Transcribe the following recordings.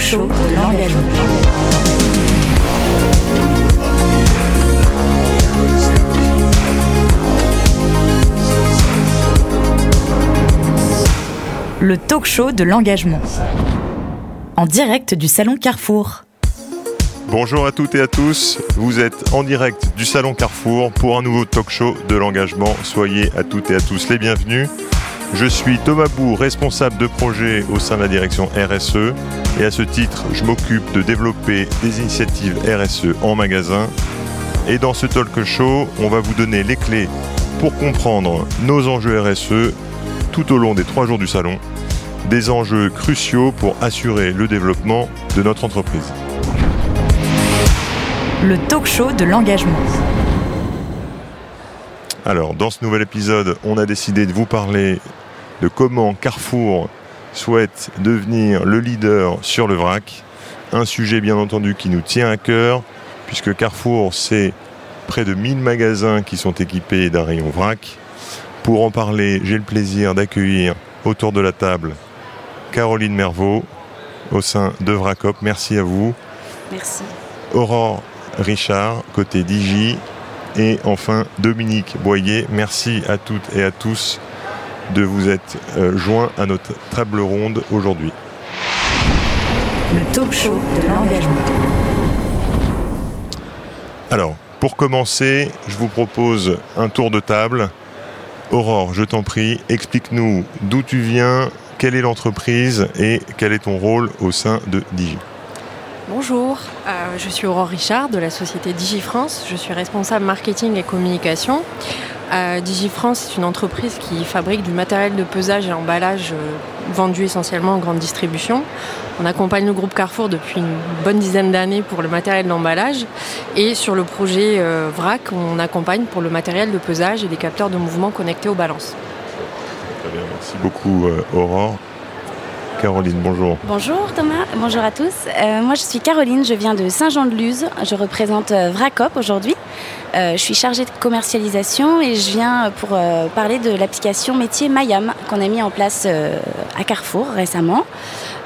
show de l'engagement. Le talk show de l'engagement. En direct du salon Carrefour. Bonjour à toutes et à tous, vous êtes en direct du Salon Carrefour pour un nouveau talk show de l'engagement. Soyez à toutes et à tous les bienvenus. Je suis Thomas Bou, responsable de projet au sein de la direction RSE. Et à ce titre, je m'occupe de développer des initiatives RSE en magasin. Et dans ce talk show, on va vous donner les clés pour comprendre nos enjeux RSE tout au long des 3 jours du Salon. Des enjeux cruciaux pour assurer le développement de notre entreprise. Le talk show de l'engagement. Alors, dans ce nouvel épisode, on a décidé de vous parler de comment Carrefour souhaite devenir le leader sur le vrac. Un sujet, bien entendu, qui nous tient à cœur, puisque Carrefour, c'est près de 1000 magasins qui sont équipés d'un rayon vrac. Pour en parler, j'ai le plaisir d'accueillir autour de la table Caroline Mervaux, au sein de Vracoop. Merci à vous. Merci. Aurore Richard, côté Digi, et enfin Dominique Boyer. Merci à toutes et à tous de vous être joints à notre table ronde aujourd'hui. Le talk show de l'engagement. Alors, pour commencer, je vous propose un tour de table. Aurore, je t'en prie, explique-nous d'où tu viens, quelle est l'entreprise et quel est ton rôle au sein de Digi. Bonjour, je suis Aurore Richard de la société Digi France. Je suis responsable marketing et communication. Digi France est une entreprise qui fabrique du matériel de pesage et emballage vendu essentiellement en grande distribution. On accompagne le groupe Carrefour depuis une bonne dizaine d'années pour le matériel d'emballage. Et sur le projet VRAC, on accompagne pour le matériel de pesage et des capteurs de mouvement connectés aux balances. Très bien, merci beaucoup Aurore. Caroline, bonjour. Bonjour Thomas, bonjour à tous. Moi je suis Caroline, je viens de Saint-Jean-de-Luz, je représente Vracoop aujourd'hui. Je suis chargée de commercialisation et je viens pour parler de l'application Métier Mayam qu'on a mis en place à Carrefour récemment.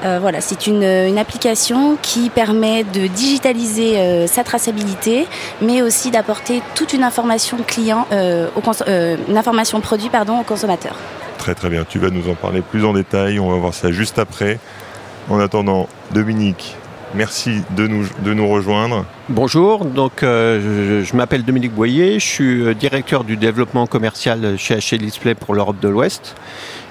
Voilà, c'est une application qui permet de digitaliser sa traçabilité, mais aussi d'apporter toute une information client, une information produit aux consommateurs. Très bien, tu vas nous en parler plus en détail, on va voir ça juste après. En attendant, Dominique, merci de nous rejoindre. Bonjour, donc je m'appelle Dominique Boyer, je suis directeur du développement commercial chez HL Display pour l'Europe de l'Ouest.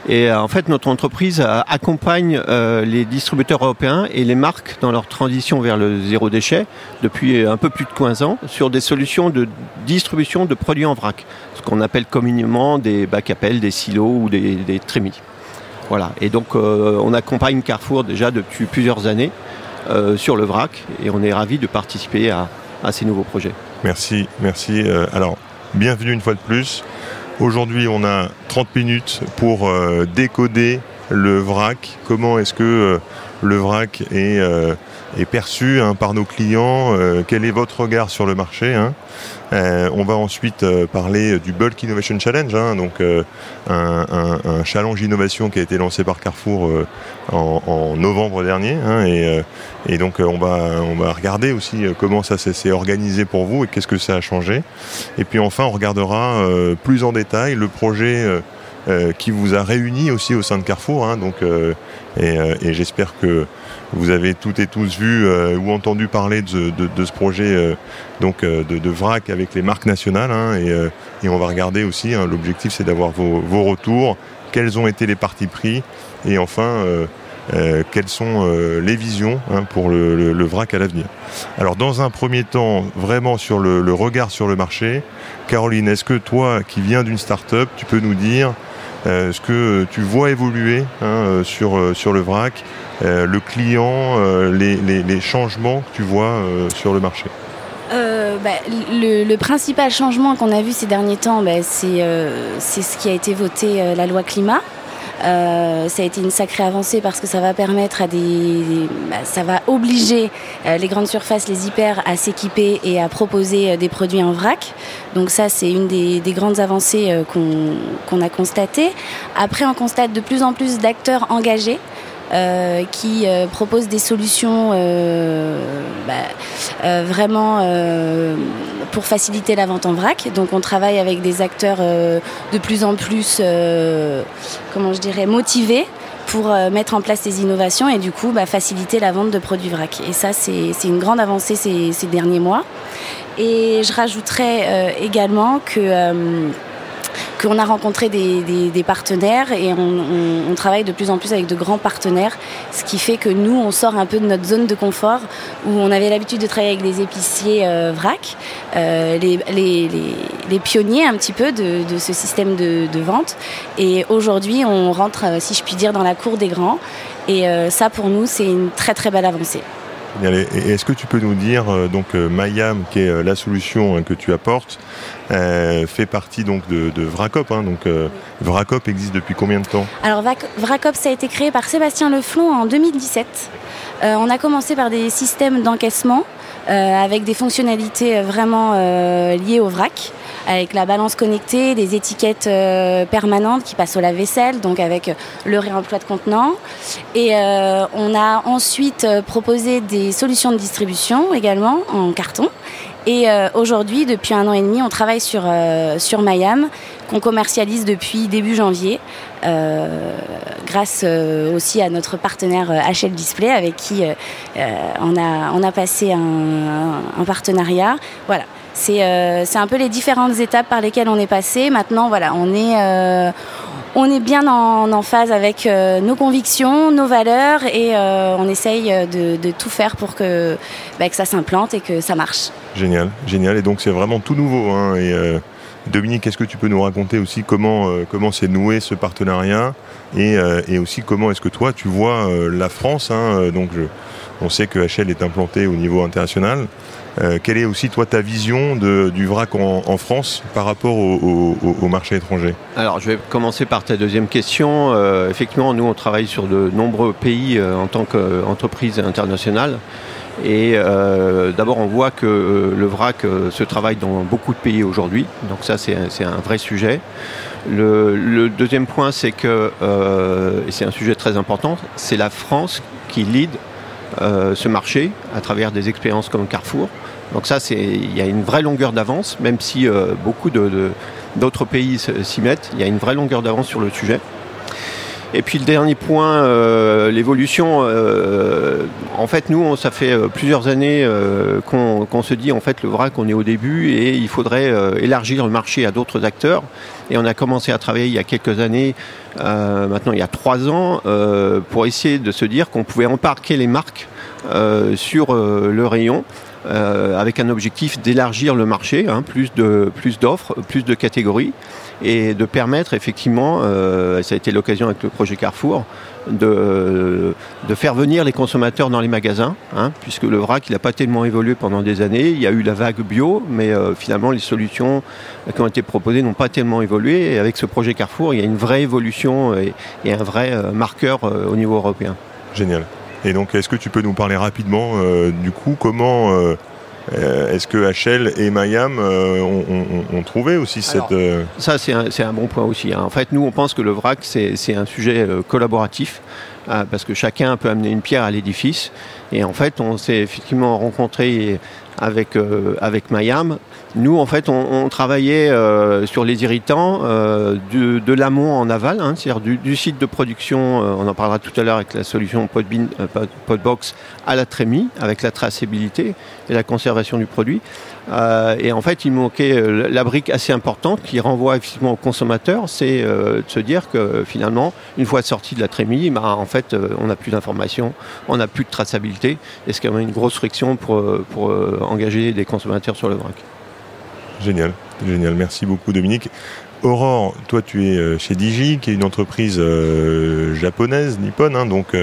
Et en fait, notre entreprise accompagne les distributeurs européens et les marques dans leur transition vers le zéro déchet depuis un peu plus de 15 ans sur des solutions de distribution de produits en vrac, ce qu'on appelle communément des bacs à pelles, des silos ou des trémies. Voilà. Et donc, on accompagne Carrefour déjà depuis plusieurs années sur le vrac et on est ravis de participer à ces nouveaux projets. Merci. Alors, bienvenue une fois de plus. Aujourd'hui, on a 30 minutes pour décoder le vrac. Comment est-ce que le vrac est perçu par nos clients ? Quel est votre regard sur le marché ? On va ensuite parler du Bulk Innovation Challenge, donc un challenge innovation qui a été lancé par Carrefour en novembre dernier. Et donc on va regarder aussi comment ça s'est organisé pour vous et qu'est-ce que ça a changé. Et puis enfin, on regardera plus en détail le projet qui vous a réuni aussi au sein de Carrefour. Et j'espère que vous avez toutes et tous vu ou entendu parler de ce projet de VRAC avec les marques nationales. Et on va regarder aussi, l'objectif c'est d'avoir vos retours, quels ont été les partis pris et enfin... quelles sont les visions pour le vrac à l'avenir. Alors dans un premier temps, vraiment sur le regard sur le marché, Caroline, est-ce que toi qui viens d'une start-up, tu peux nous dire ce que tu vois évoluer sur le vrac, le client, les changements que tu vois sur le marché ? Le principal changement qu'on a vu ces derniers temps, c'est ce qui a été voté, la loi climat. Ça a été une sacrée avancée parce que ça va permettre à ça va obliger les grandes surfaces, les hyper, à s'équiper et à proposer des produits en vrac. Donc ça, c'est une des grandes avancées qu'on a constatées. Après, on constate de plus en plus d'acteurs engagés. qui propose des solutions vraiment pour faciliter la vente en vrac. Donc on travaille avec des acteurs de plus en plus motivés pour mettre en place ces innovations et du coup faciliter la vente de produits vrac. Et ça, c'est une grande avancée ces derniers mois. Et je rajouterais également qu'on a rencontré des partenaires et on travaille de plus en plus avec de grands partenaires, ce qui fait que nous, on sort un peu de notre zone de confort où on avait l'habitude de travailler avec des épiciers vrac, les pionniers un petit peu de ce système de vente. Et aujourd'hui, on rentre, si je puis dire, dans la cour des grands. Et ça, pour nous, c'est une très très belle avancée. Et est-ce que tu peux nous dire, donc Mayam, qui est la solution que tu apportes, fait partie donc de Vracoop. Vracoop existe depuis combien de temps ? Alors Vracoop, ça a été créé par Sébastien Leflon en 2017. On a commencé par des systèmes d'encaissement avec des fonctionnalités vraiment liées au vrac, avec la balance connectée, des étiquettes permanentes qui passent au lave-vaisselle, donc avec le réemploi de contenants. Et on a ensuite proposé des solutions de distribution également en carton. Et aujourd'hui, depuis 1 an et demi, on travaille sur Mayam, qu'on commercialise depuis début janvier, grâce aussi à notre partenaire HL Display, avec qui on a passé un partenariat. Voilà. C'est un peu les différentes étapes par lesquelles on est passé. Maintenant, voilà, on est bien en phase avec nos convictions, nos valeurs, et on essaye de tout faire pour que ça s'implante et que ça marche. Génial. Et donc, c'est vraiment tout nouveau. Et Dominique, est-ce que tu peux nous raconter aussi comment s'est noué ce partenariat et aussi comment est-ce que toi, tu vois la France donc, on sait que HL est implanté au niveau international. Quelle est aussi, toi, ta vision du vrac en France par rapport au marché étranger ? Alors, je vais commencer par ta deuxième question. Effectivement, nous, on travaille sur de nombreux pays en tant qu'entreprise internationale. Et d'abord, on voit que le vrac se travaille dans beaucoup de pays aujourd'hui. Donc ça, c'est un vrai sujet. Le deuxième point, c'est que, et c'est un sujet très important, c'est la France qui lead ce marché à travers des expériences comme Carrefour. Donc ça, il y a une vraie longueur d'avance, même si beaucoup d'autres pays s'y mettent, il y a une vraie longueur d'avance sur le sujet. Et puis le dernier point, l'évolution, en fait nous, ça fait plusieurs années qu'on se dit en fait le vrac, on est au début et il faudrait élargir le marché à d'autres acteurs. Et on a commencé à travailler il y a quelques années, maintenant il y a 3 ans, pour essayer de se dire qu'on pouvait embarquer les marques sur le rayon. Avec un objectif d'élargir le marché, plus d'offres, plus de catégories, et de permettre effectivement, ça a été l'occasion avec le projet Carrefour, de faire venir les consommateurs dans les magasins, puisque le vrac, il n'a pas tellement évolué pendant des années. Il y a eu la vague bio, mais finalement les solutions qui ont été proposées n'ont pas tellement évolué. Et avec ce projet Carrefour, il y a une vraie évolution et un vrai marqueur au niveau européen. Génial. Et donc, est-ce que tu peux nous parler rapidement, du coup, comment est-ce que HL et Mayam ont trouvé aussi Ça, c'est un bon point aussi. En fait, nous, on pense que le vrac, c'est un sujet collaboratif, parce que chacun peut amener une pierre à l'édifice. Et en fait, on s'est effectivement rencontrés avec Mayam. Nous, en fait, on travaillait sur les irritants de l'amont en aval, c'est-à-dire du site de production, on en parlera tout à l'heure avec la solution Podbox, à la trémie, avec la traçabilité et la conservation du produit. Et en fait, il manquait la brique assez importante qui renvoie effectivement au consommateur, c'est de se dire que finalement, une fois sorti de la trémie, en fait, on n'a plus d'informations, on n'a plus de traçabilité, et c'est quand même une grosse friction pour engager des consommateurs sur le vrac. Génial. Merci beaucoup, Dominique. Aurore, toi, tu es chez Digi, qui est une entreprise japonaise, nippone. Donc,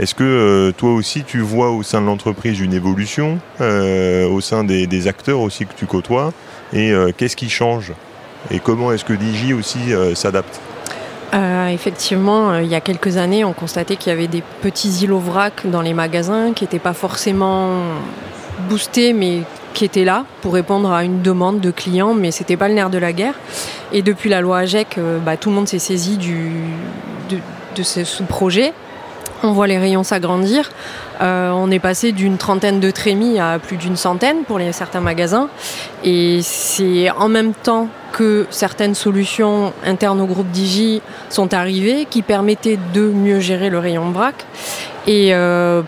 est-ce que toi aussi, tu vois au sein de l'entreprise une évolution au sein des acteurs aussi que tu côtoies ? Et qu'est-ce qui change ? Et comment est-ce que Digi aussi s'adapte ? Effectivement, il y a quelques années, on constatait qu'il y avait des petits îlots vrac dans les magasins qui n'étaient pas forcément boostés, mais qui était là pour répondre à une demande de clients, mais c'était pas le nerf de la guerre. Et depuis la loi AGEC, tout le monde s'est saisi de ce projet On voit les rayons s'agrandir. On est passé d'une trentaine de trémies à plus d'une centaine pour certains magasins. Et c'est en même temps que certaines solutions internes au groupe Digi sont arrivées qui permettaient de mieux gérer le rayon vrac. Et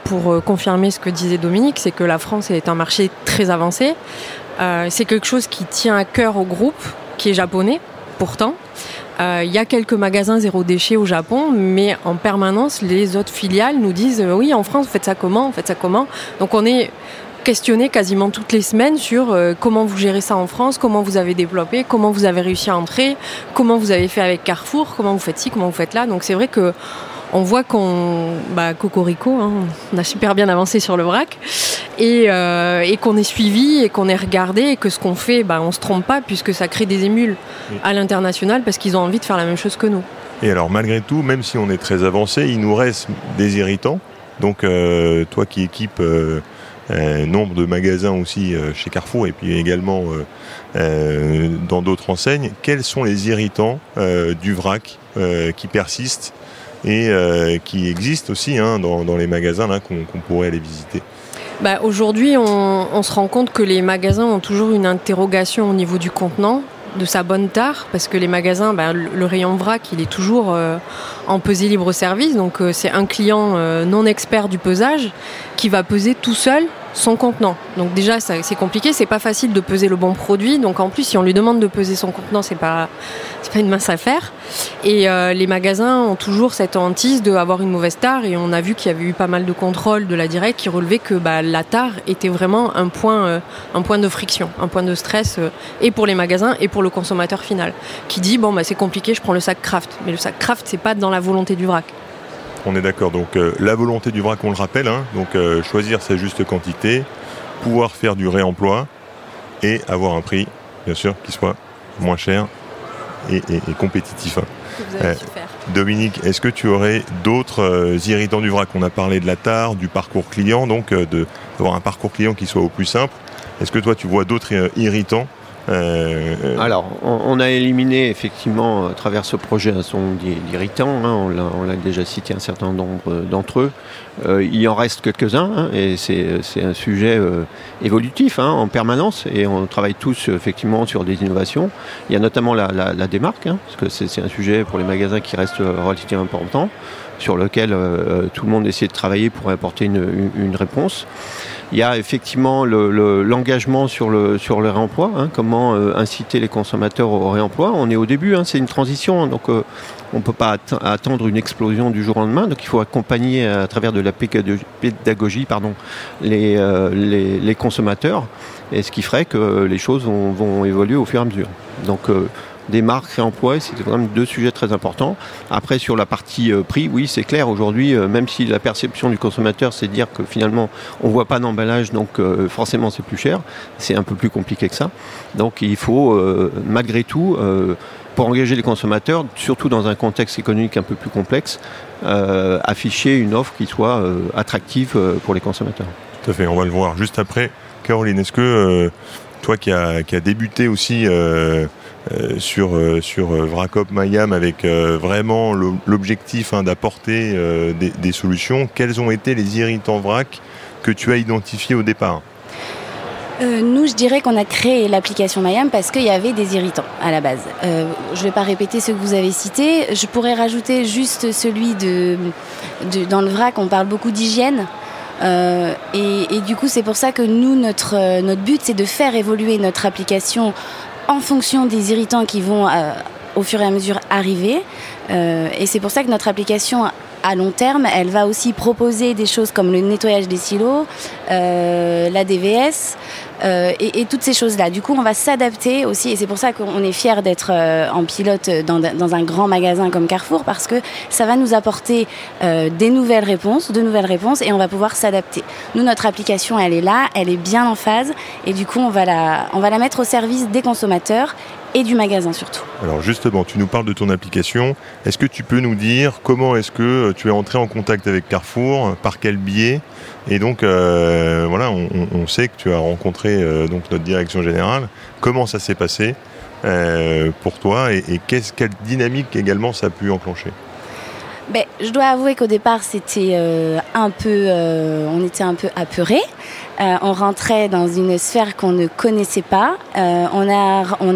pour confirmer ce que disait Dominique, c'est que la France est un marché très avancé. C'est quelque chose qui tient à cœur au groupe, qui est japonais pourtant. Il y a quelques magasins zéro déchet au Japon, mais en permanence, les autres filiales nous disent « Oui, en France, faites ça comment ?» Donc on est questionné quasiment toutes les semaines sur comment vous gérez ça en France, comment vous avez développé, comment vous avez réussi à entrer, comment vous avez fait avec Carrefour, comment vous faites ci, comment vous faites là. Donc c'est vrai que on voit Cocorico, hein, on a super bien avancé sur le vrac et qu'on est suivi et qu'on est regardé et que ce qu'on fait, on se trompe pas puisque ça crée des émules à l'international parce qu'ils ont envie de faire la même chose que nous. Et alors malgré tout, même si on est très avancé, il nous reste des irritants. Donc toi qui équipes nombre de magasins aussi chez Carrefour et puis également dans d'autres enseignes, quels sont les irritants du vrac qui persistent et qui existe aussi dans les magasins là, qu'on pourrait aller visiter? Aujourd'hui, on se rend compte que les magasins ont toujours une interrogation au niveau du contenant, de sa bonne tare, parce que les magasins, le rayon vrac, il est toujours en pesée libre service, donc c'est un client non expert du pesage qui va peser tout seul son contenant. Donc déjà, ça, c'est compliqué, c'est pas facile de peser le bon produit, donc en plus, si on lui demande de peser son contenant, c'est pas une mince affaire. Et les magasins ont toujours cette hantise d'avoir une mauvaise tare, et on a vu qu'il y avait eu pas mal de contrôles de la Direct qui relevaient que la tare était vraiment un point de friction, un point de stress, et pour les magasins, et pour le consommateur final, qui dit, c'est compliqué, je prends le sac Kraft. Mais le sac Kraft, c'est pas dans la volonté du vrac. On est d'accord, donc la volonté du vrac, on le rappelle, choisir sa juste quantité, pouvoir faire du réemploi et avoir un prix, bien sûr, qui soit moins cher et compétitif. Dominique, est-ce que tu aurais d'autres irritants du vrac ? On a parlé de la tare, du parcours client, donc d'avoir un parcours client qui soit au plus simple. Est-ce que toi, tu vois d'autres irritants ? Alors, on a éliminé effectivement à travers ce projet un certain nombre d'irritants, on l'a déjà cité un certain nombre d'entre eux. Il en reste quelques-uns et c'est un sujet évolutif en permanence et on travaille tous effectivement sur des innovations. Il y a notamment la démarque, parce que c'est un sujet pour les magasins qui reste relativement important, sur lequel tout le monde essaie de travailler pour apporter une réponse. Il y a effectivement l'engagement sur le réemploi, comment inciter les consommateurs au réemploi. On est au début, c'est une transition, donc on ne peut pas attendre une explosion du jour au lendemain, donc il faut accompagner à travers de la pédagogie les consommateurs, et ce qui ferait que les choses vont évoluer au fur et à mesure. Donc des marques, réemploi, c'est quand même deux sujets très importants. Après, sur la partie prix, oui, c'est clair, aujourd'hui, même si la perception du consommateur, c'est de dire que finalement, on ne voit pas d'emballage, donc forcément, c'est plus cher. C'est un peu plus compliqué que ça. Donc, il faut, malgré tout, pour engager les consommateurs, surtout dans un contexte économique un peu plus complexe, afficher une offre qui soit attractive pour les consommateurs. Tout à fait, on va le voir juste après. Caroline, est-ce que toi qui as débuté aussi... sur Vracoop Mayam avec vraiment l'objectif d'apporter des solutions. Quels ont été les irritants vrac que tu as identifiés au départ ? Nous, je dirais qu'on a créé l'application Mayam parce qu'il y avait des irritants à la base. Je ne vais pas répéter ceux que vous avez cités. Je pourrais rajouter juste celui de dans le vrac, on parle beaucoup d'hygiène. Et du coup, c'est pour ça que nous, notre but, c'est de faire évoluer notre application en fonction des irritants qui vont au fur et à mesure arriver. Et c'est pour ça que notre application à long terme, elle va aussi proposer des choses comme le nettoyage des silos, la DVS et toutes ces choses-là. Du coup, on va s'adapter aussi et c'est pour ça qu'on est fiers d'être en pilote dans un grand magasin comme Carrefour parce que ça va nous apporter de nouvelles réponses et on va pouvoir s'adapter. Nous, notre application, elle est là, elle est bien en phase et du coup, on va la mettre au service des consommateurs et du magasin surtout. Alors justement, tu nous parles de ton application. Est-ce que tu peux nous dire comment est-ce que tu es entré en contact avec Carrefour, par quel biais ? Et donc, on sait que tu as rencontré donc notre direction générale. Comment ça s'est passé pour toi et quelle dynamique également ça a pu enclencher ? Ben, je dois avouer qu'au départ, c'était on était un peu apeurés. On rentrait dans une sphère qu'on ne connaissait pas. On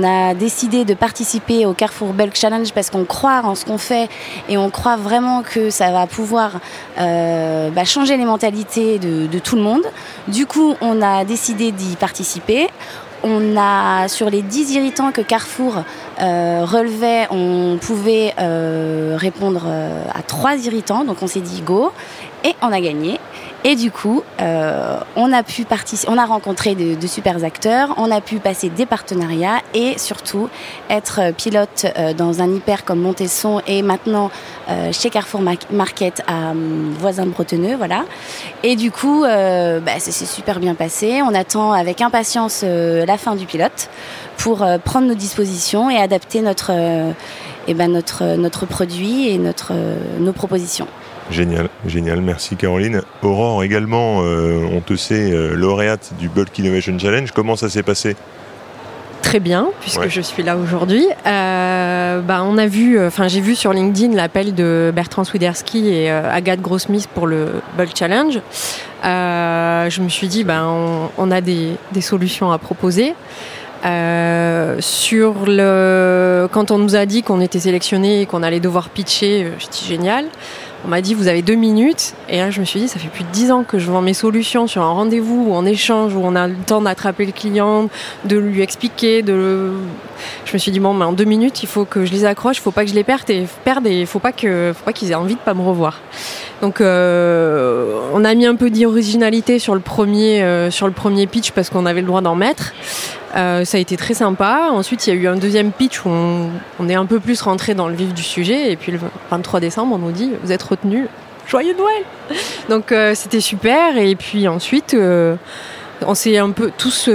a décidé de participer au Carrefour Bulk Challenge parce qu'on croit en ce qu'on fait et on croit vraiment que ça va pouvoir changer les mentalités de tout le monde. Du coup, on a décidé d'y participer. On a, sur les 10 irritants que Carrefour relevait, on pouvait répondre à 3 irritants. Donc on s'est dit go et on a gagné. Et du coup, on a pu participer, on a rencontré de super acteurs, on a pu passer des partenariats et surtout être pilote dans un hyper comme Montesson et maintenant chez Carrefour Market à Voisins-le-Bretonneux, voilà. Et du coup, ça s'est super bien passé. On attend avec impatience la fin du pilote pour prendre nos dispositions et adapter notre produit et nos propositions. Génial, merci Caroline. Aurore également, on te sait lauréate du Bulk Innovation Challenge. Comment ça s'est passé ? Très bien, puisque je suis là aujourd'hui. J'ai vu sur LinkedIn l'appel de Bertrand Swiderski et Agathe Grossmith pour le Bulk Challenge. Je me suis dit, on a des solutions à proposer. Quand on nous a dit qu'on était sélectionnés et qu'on allait devoir pitcher, je dis génial. On m'a dit, vous avez 2 minutes. Et là, je me suis dit, ça fait plus de 10 ans que je vends mes solutions sur un rendez-vous ou en échange, où on a le temps d'attraper le client, de lui expliquer. Je me suis dit, en 2 minutes, il faut que je les accroche, il ne faut pas que je les perde et il ne faut pas qu'ils aient envie de ne pas me revoir. Donc, on a mis un peu d'originalité sur le premier pitch parce qu'on avait le droit d'en mettre. Ça a été très sympa. Ensuite, il y a eu un deuxième pitch où on est un peu plus rentré dans le vif du sujet. Et puis, le 23 décembre, on nous dit, vous êtes retenu. Joyeux Noël. Donc c'était super. Et puis ensuite on s'est un peu tous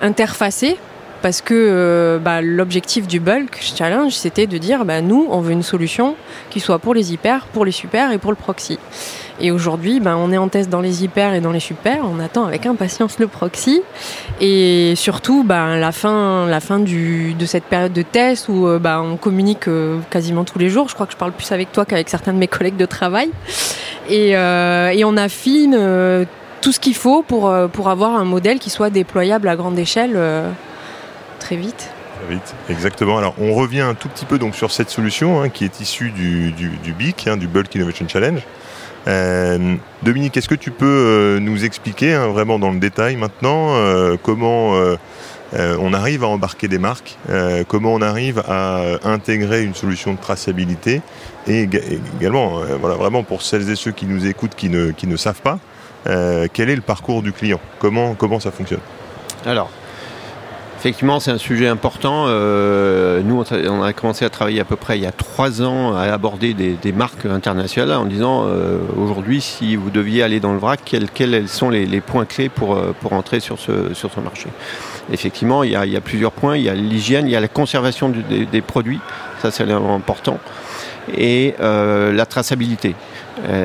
interfacés parce que l'objectif du Bulk Challenge, c'était de dire nous on veut une solution qui soit pour les hyper, pour les super et pour le proxy. Et aujourd'hui, on est en test dans les hyper et dans les super. On attend avec impatience le proxy. Et surtout, la fin de cette période de test où on communique quasiment tous les jours. Je crois que je parle plus avec toi qu'avec certains de mes collègues de travail. Et on affine tout ce qu'il faut pour avoir un modèle qui soit déployable à grande échelle très vite. Exactement. Alors, on revient un tout petit peu donc, sur cette solution qui est issue du BIC, du Bulk Innovation Challenge. Dominique, est-ce que tu peux nous expliquer vraiment dans le détail maintenant comment on arrive à embarquer des marques, comment on arrive à intégrer une solution de traçabilité et également, vraiment pour celles et ceux qui nous écoutent qui ne savent pas, quel est le parcours du client, comment ça fonctionne ? Alors, effectivement, c'est un sujet important. Nous, on a commencé à travailler à peu près il y a 3 ans à aborder des marques internationales en disant aujourd'hui, si vous deviez aller dans le vrac, quels sont les points clés pour entrer sur ce marché. Effectivement, il y a plusieurs points. Il y a l'hygiène, il y a la conservation des produits. Ça, c'est important. Et la traçabilité.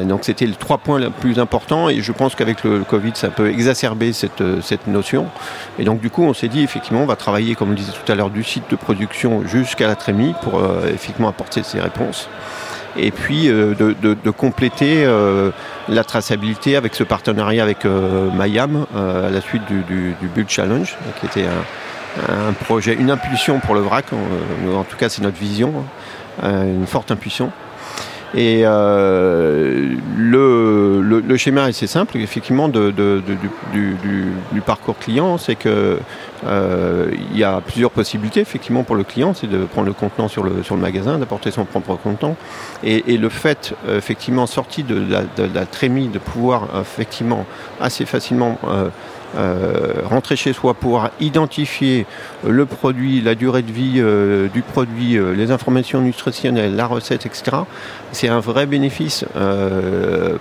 Donc c'était les 3 points les plus importants et je pense qu'avec le Covid ça peut exacerber cette notion et donc du coup on s'est dit effectivement on va travailler comme on disait tout à l'heure du site de production jusqu'à la trémie pour effectivement apporter ces réponses et puis de compléter la traçabilité avec ce partenariat avec Mayam à la suite du Bulk Challenge qui était un projet, une impulsion pour le VRAC, en tout cas c'est notre vision, une forte impulsion. Et le schéma est assez simple, effectivement, du parcours client, c'est que y a plusieurs possibilités, effectivement, pour le client, c'est de prendre le contenant sur le magasin, d'apporter son propre contenant, et le fait, effectivement, sorti de la trémie, de pouvoir, effectivement, assez facilement rentrer chez soi, pouvoir identifier le produit, la durée de vie du produit, les informations nutritionnelles, la recette, etc. C'est un vrai bénéfice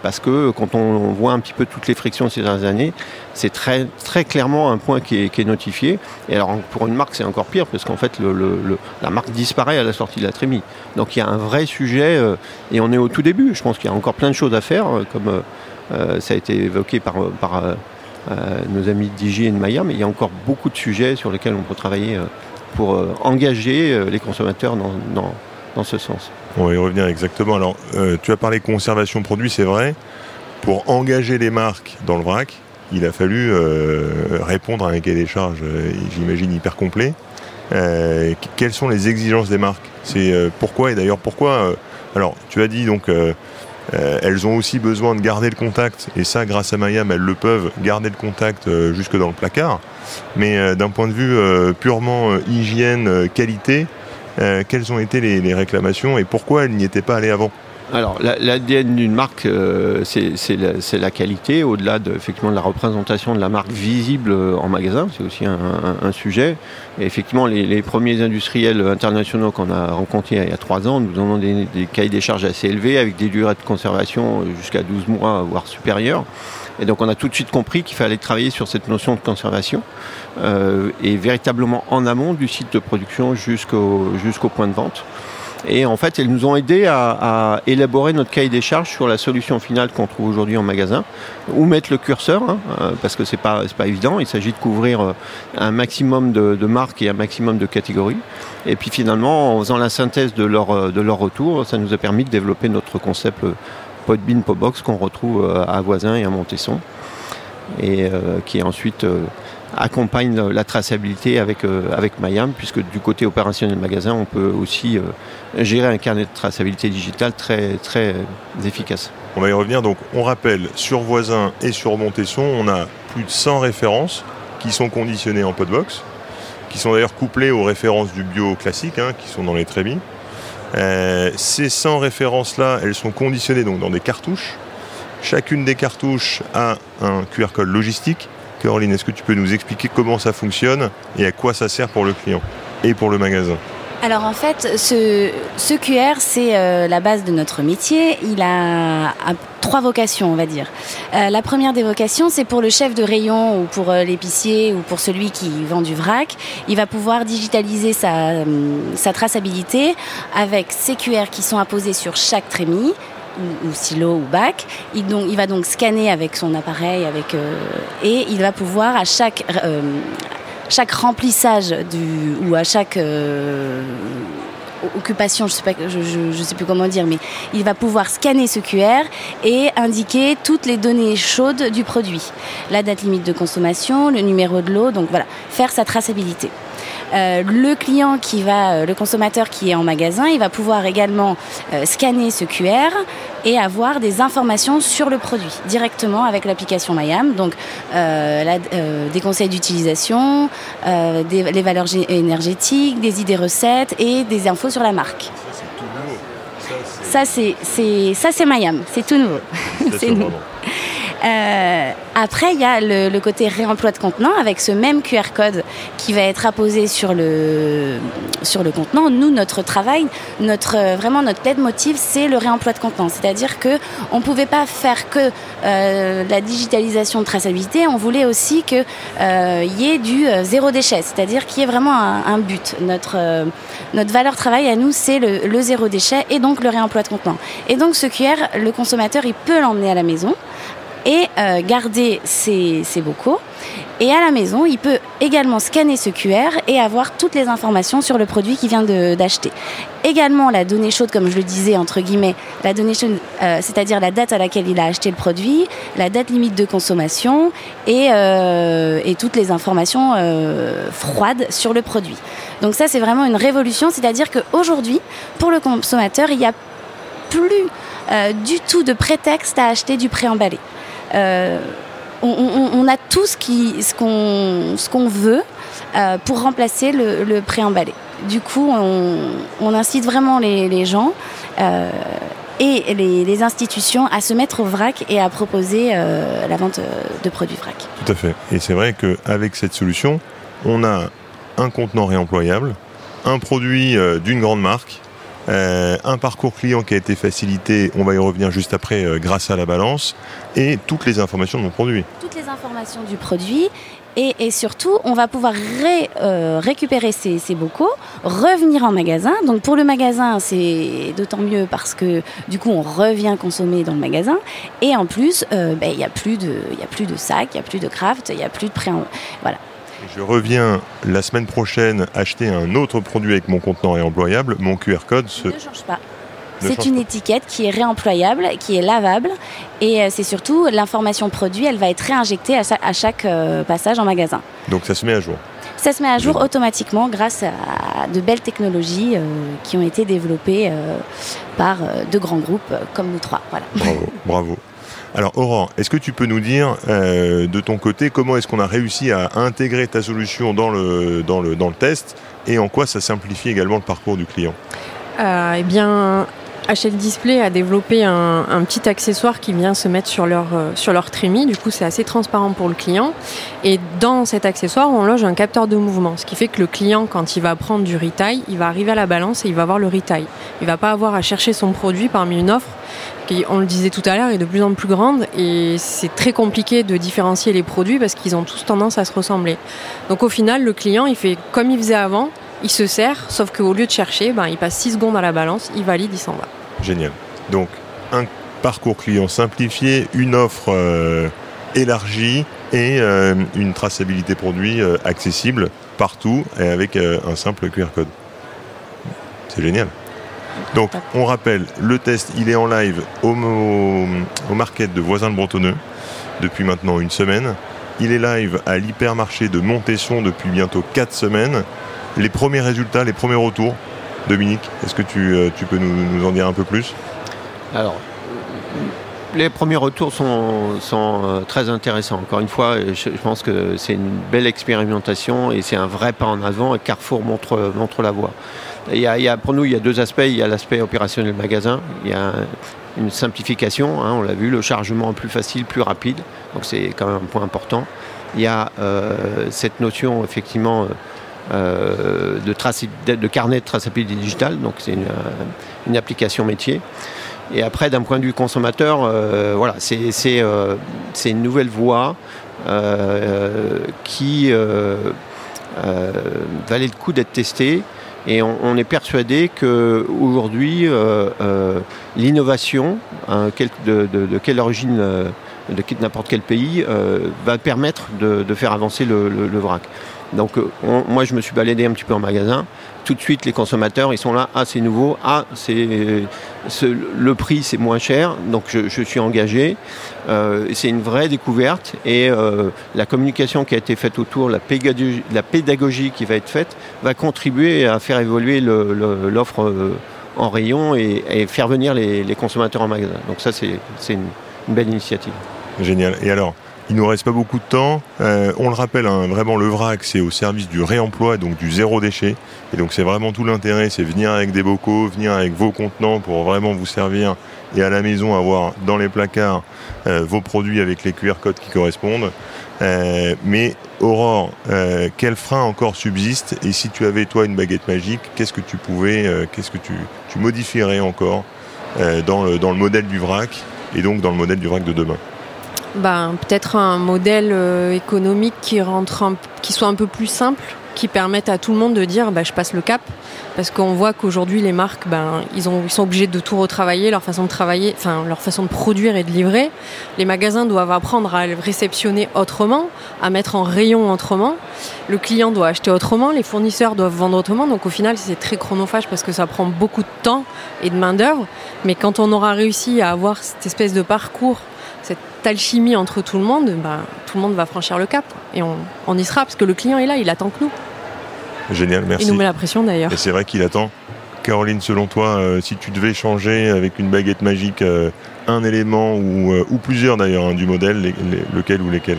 parce que quand on voit un petit peu toutes les frictions de ces dernières années, c'est très, très clairement un point qui est notifié. Et alors pour une marque, c'est encore pire parce qu'en fait, la marque disparaît à la sortie de la trémie. Donc il y a un vrai sujet et on est au tout début. Je pense qu'il y a encore plein de choses à faire comme ça a été évoqué par nos amis de Digi et de Maya, mais il y a encore beaucoup de sujets sur lesquels on peut travailler pour engager les consommateurs dans ce sens. On va y revenir exactement. Alors, tu as parlé conservation produit, c'est vrai. Pour engager les marques dans le vrac, il a fallu répondre à un cahier des charges, j'imagine, hyper complet. Quelles sont les exigences des marques ? C'est pourquoi, et d'ailleurs pourquoi alors, tu as dit donc... elles ont aussi besoin de garder le contact, et ça, grâce à Mayam, elles le peuvent, garder le contact jusque dans le placard. Mais d'un point de vue purement hygiène, qualité, quelles ont été les réclamations et pourquoi elles n'y étaient pas allées avant ? Alors, l'ADN d'une marque, c'est la qualité, au-delà de, effectivement, de la représentation de la marque visible en magasin, c'est aussi un sujet. Et effectivement, les premiers industriels internationaux qu'on a rencontrés il y a 3 ans nous ont donné des cahiers des charges assez élevés, avec des durées de conservation jusqu'à 12 mois, voire supérieures. Et donc, on a tout de suite compris qu'il fallait travailler sur cette notion de conservation et véritablement en amont du site de production jusqu'au point de vente. Et en fait, elles nous ont aidés à élaborer notre cahier des charges sur la solution finale qu'on trouve aujourd'hui en magasin. Où mettre le curseur, hein, parce que c'est pas évident. Il s'agit de couvrir un maximum de marques et un maximum de catégories. Et puis finalement, en faisant la synthèse de leur retour, ça nous a permis de développer notre concept Podbin Podbox qu'on retrouve à Voisins et à Montesson. Et qui ensuite accompagne la traçabilité avec Mayam, puisque du côté opérationnel magasin, on peut aussi gérer un carnet de traçabilité digitale très, très efficace. On va y revenir. Donc, on rappelle, sur Voisins et sur Montesson, on a plus de 100 références qui sont conditionnées en Podbox, qui sont d'ailleurs couplées aux références du bio classique, hein, qui sont dans les trémies. Ces 100 références-là, elles sont conditionnées donc, dans des cartouches. Chacune des cartouches a un QR code logistique. Caroline, est-ce que tu peux nous expliquer comment ça fonctionne et à quoi ça sert pour le client et pour le magasin ? Alors en fait, ce QR, c'est la base de notre métier. Il a 3 vocations, on va dire. La première des vocations, c'est pour le chef de rayon ou pour l'épicier ou pour celui qui vend du vrac. Il va pouvoir digitaliser sa traçabilité avec ces QR qui sont apposés sur chaque trémie, ou silo ou bac. Il va donc scanner avec son appareil et il va pouvoir à chaque remplissage ou à chaque occupation, je sais plus comment dire, mais il va pouvoir scanner ce QR et indiquer toutes les données chaudes du produit. La date limite de consommation, le numéro de lot, donc voilà, faire sa traçabilité. Le client le consommateur qui est en magasin, il va pouvoir également scanner ce QR et avoir des informations sur le produit directement avec l'application Mayam. Donc, des conseils d'utilisation, les valeurs énergétiques, des idées recettes et des infos sur la marque. Ça, c'est Mayam, c'est tout nouveau. C'est nouveau. Après, il y a le côté réemploi de contenant avec ce même QR code qui va être apposé sur le contenant. Nous, notre travail, notre leitmotiv, c'est le réemploi de contenant. C'est-à-dire qu'on ne pouvait pas faire que la digitalisation de traçabilité, on voulait aussi qu'il y ait du zéro déchet, c'est-à-dire qu'il y ait vraiment un but. Notre valeur travail à nous, c'est le zéro déchet et donc le réemploi de contenant. Et donc ce QR, le consommateur, il peut l'emmener à la maison et garder ses bocaux. Et à la maison, il peut également scanner ce QR et avoir toutes les informations sur le produit qu'il vient d'acheter. Également, la donnée chaude, comme je le disais, entre guillemets, la donnée chaude, c'est-à-dire la date à laquelle il a acheté le produit, la date limite de consommation et toutes les informations froides sur le produit. Donc ça, c'est vraiment une révolution, c'est-à-dire qu'aujourd'hui, pour le consommateur, il n'y a plus du tout de prétexte à acheter du préemballé. On a tout ce qu'on veut pour remplacer le préemballé. Du coup, on incite vraiment les gens et les institutions à se mettre au vrac et à proposer la vente de produits vrac. Tout à fait. Et c'est vrai qu'avec cette solution, on a un contenant réemployable, un produit d'une grande marque, un parcours client qui a été facilité, on va y revenir juste après, grâce à la balance, et toutes les informations de mon produit. Toutes les informations du produit, et surtout, on va pouvoir récupérer ces bocaux, revenir en magasin. Donc pour le magasin, c'est d'autant mieux parce que du coup, on revient consommer dans le magasin. Et en plus, il n'y a plus de sacs, il n'y a plus de craft, il n'y a plus de voilà. Je reviens la semaine prochaine acheter un autre produit avec mon contenant réemployable. Mon QR code ne change pas. C'est une étiquette qui est réemployable, qui est lavable, et c'est surtout l'information produit, elle va être réinjectée à chaque passage en magasin. Donc ça se met à jour. Ça se met à jour automatiquement grâce à de belles technologies qui ont été développées par de grands groupes comme nous trois. Voilà. Bravo, bravo. Alors Aurore, est-ce que tu peux nous dire de ton côté comment est-ce qu'on a réussi à intégrer ta solution dans le test et en quoi ça simplifie également le parcours du client ? Eh bien, HL Display a développé un petit accessoire qui vient se mettre sur leur trémie. Du coup, c'est assez transparent pour le client. Et dans cet accessoire, on loge un capteur de mouvement. Ce qui fait que le client, quand il va prendre du retail, il va arriver à la balance et il va voir le retail. Il ne va pas avoir à chercher son produit parmi une offre qui, on le disait tout à l'heure, est de plus en plus grande. Et c'est très compliqué de différencier les produits parce qu'ils ont tous tendance à se ressembler. Donc au final, le client, il fait comme il faisait avant. Il se sert, sauf qu'au lieu de chercher, il passe 6 secondes à la balance, il valide, il s'en va. Génial. Donc, un parcours client simplifié, une offre élargie et une traçabilité produit accessible partout et avec un simple QR code. C'est génial. Donc, on rappelle, le test, il est en live au market de Voisins-le-Bretonneux depuis maintenant une semaine. Il est live à l'hypermarché de Montesson depuis bientôt 4 semaines. Les premiers résultats, les premiers retours, Dominique, est-ce que tu peux nous en dire un peu plus ? Alors, les premiers retours sont très intéressants. Encore une fois, je pense que c'est une belle expérimentation et c'est un vrai pas en avant et Carrefour montre la voie. Pour nous, il y a deux aspects. Il y a l'aspect opérationnel magasin, il y a une simplification, on l'a vu, le chargement plus facile, plus rapide, donc c'est quand même un point important. Il y a cette notion, effectivement... de carnet de traçabilité digitale, donc c'est une application métier. Et après, d'un point de vue consommateur, c'est une nouvelle voie qui valait le coup d'être testée. Et on est persuadé qu'aujourd'hui, l'innovation, de quelle origine de n'importe quel pays, va permettre de faire avancer le VRAC. Donc moi je me suis baladé un petit peu en magasin, tout de suite les consommateurs ils sont là, c'est nouveau, le prix c'est moins cher, donc je suis engagé, c'est une vraie découverte et la communication qui a été faite autour, la pédagogie qui va être faite va contribuer à faire évoluer l'offre en rayon et faire venir les consommateurs en magasin. Donc ça c'est une belle initiative. Génial, et alors ? Il ne nous reste pas beaucoup de temps. On le rappelle, vraiment, le VRAC, c'est au service du réemploi, donc du zéro déchet. Et donc, c'est vraiment tout l'intérêt, c'est venir avec des bocaux, venir avec vos contenants pour vraiment vous servir et à la maison avoir dans les placards vos produits avec les QR codes qui correspondent. Mais Aurore, quel frein encore subsiste ? Et si tu avais, toi, une baguette magique, qu'est-ce que tu modifierais encore dans le modèle du VRAC et donc dans le modèle du VRAC de demain ? Peut-être un modèle économique qui soit un peu plus simple, qui permette à tout le monde de dire je passe le cap, parce qu'on voit qu'aujourd'hui les marques ils sont obligés de tout retravailler, leur façon de produire et de livrer. Les magasins doivent apprendre à réceptionner autrement, à mettre en rayon autrement, le client doit acheter autrement, les fournisseurs doivent vendre autrement, donc au final c'est très chronophage parce que ça prend beaucoup de temps et de main d'œuvre, mais quand on aura réussi à avoir cette espèce de parcours, cette alchimie entre tout le monde, tout le monde va franchir le cap et on y sera parce que le client est là, il attend que nous. Génial, merci. Il nous met la pression d'ailleurs. Et c'est vrai qu'il attend. Caroline, selon toi, si tu devais changer avec une baguette magique un élément ou plusieurs d'ailleurs du modèle, lequel ou lesquels ?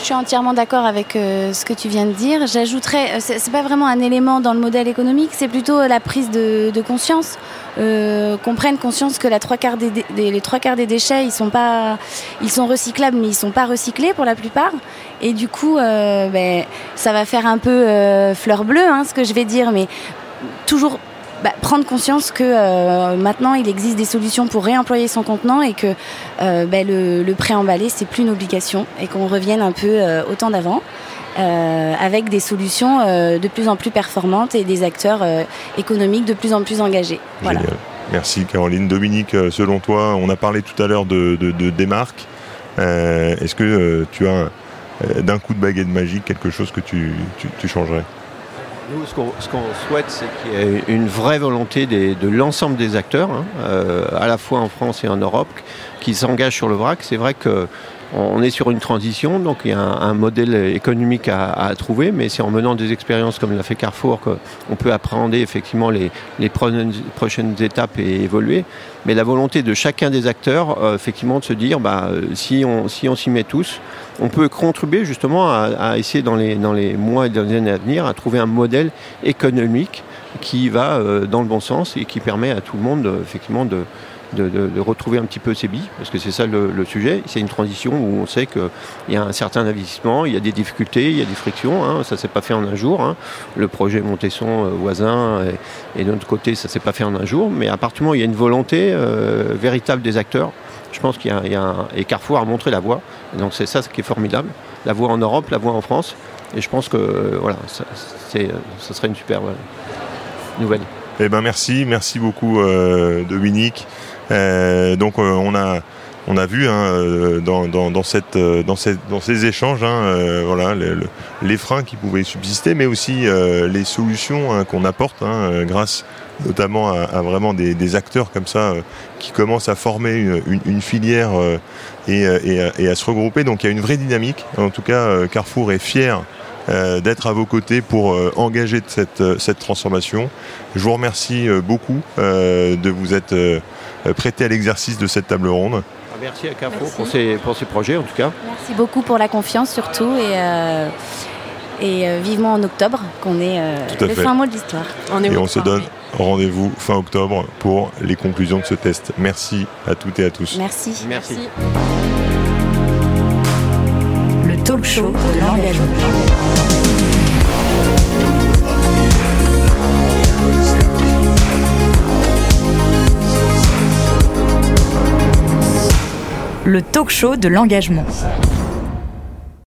Je suis entièrement d'accord avec ce que tu viens de dire. J'ajouterais, c'est pas vraiment un élément dans le modèle économique, c'est plutôt la prise de conscience, qu'on prenne conscience que les trois quarts des déchets, ils sont recyclables, mais ils sont pas recyclés pour la plupart. Et du coup, ça va faire un peu fleur bleue, ce que je vais dire, mais toujours. Prendre conscience que maintenant il existe des solutions pour réemployer son contenant et que le pré-emballé c'est plus une obligation et qu'on revienne un peu au temps d'avant avec des solutions de plus en plus performantes et des acteurs économiques de plus en plus engagés. Voilà. Génial. Merci Caroline. Dominique, selon toi, on a parlé tout à l'heure des marques. Est-ce que tu as d'un coup de baguette magique quelque chose que tu changerais ? Nous, ce qu'on souhaite, c'est qu'il y ait une vraie volonté de l'ensemble des acteurs, à la fois en France et en Europe, qui s'engagent sur le VRAC. C'est vrai qu'on est sur une transition, donc il y a un modèle économique à trouver, mais c'est en menant des expériences comme l'a fait Carrefour qu'on peut appréhender effectivement les prochaines étapes et évoluer. Mais la volonté de chacun des acteurs, effectivement, de se dire, si on s'y met tous, on peut contribuer justement à essayer dans les mois et dans les années à venir à trouver un modèle économique qui va dans le bon sens et qui permet à tout le monde effectivement de retrouver un petit peu ses billes, parce que c'est ça le sujet. C'est une transition où on sait qu'il y a un certain investissement, il y a des difficultés, il y a des frictions, ça s'est pas fait en un jour. Le projet Montesson voisin et de notre côté, ça s'est pas fait en un jour, mais à partir du moment où il y a une volonté véritable des acteurs, je pense qu'il y a et Carrefour a montré la voie. Donc c'est ça qui est formidable. La voie en Europe, la voie en France. Et je pense que ça serait une superbe nouvelle. Eh ben merci beaucoup Dominique. On a vu dans ces échanges les freins qui pouvaient subsister, mais aussi les solutions qu'on apporte grâce notamment à vraiment des acteurs comme ça qui commencent à former une filière et à se regrouper. Donc il y a une vraie dynamique. En tout cas, Carrefour est fier d'être à vos côtés pour engager cette transformation. Je vous remercie beaucoup de vous être prêté à l'exercice de cette table ronde. Merci à Carrefour pour ces projets en tout cas. Merci beaucoup pour la confiance surtout et vivement en octobre qu'on est le fin mot de l'histoire. On se donne rendez-vous fin octobre pour les conclusions de ce test. Merci à toutes et à tous. Merci. Le talk show de l'engagement. Le talk show de l'engagement.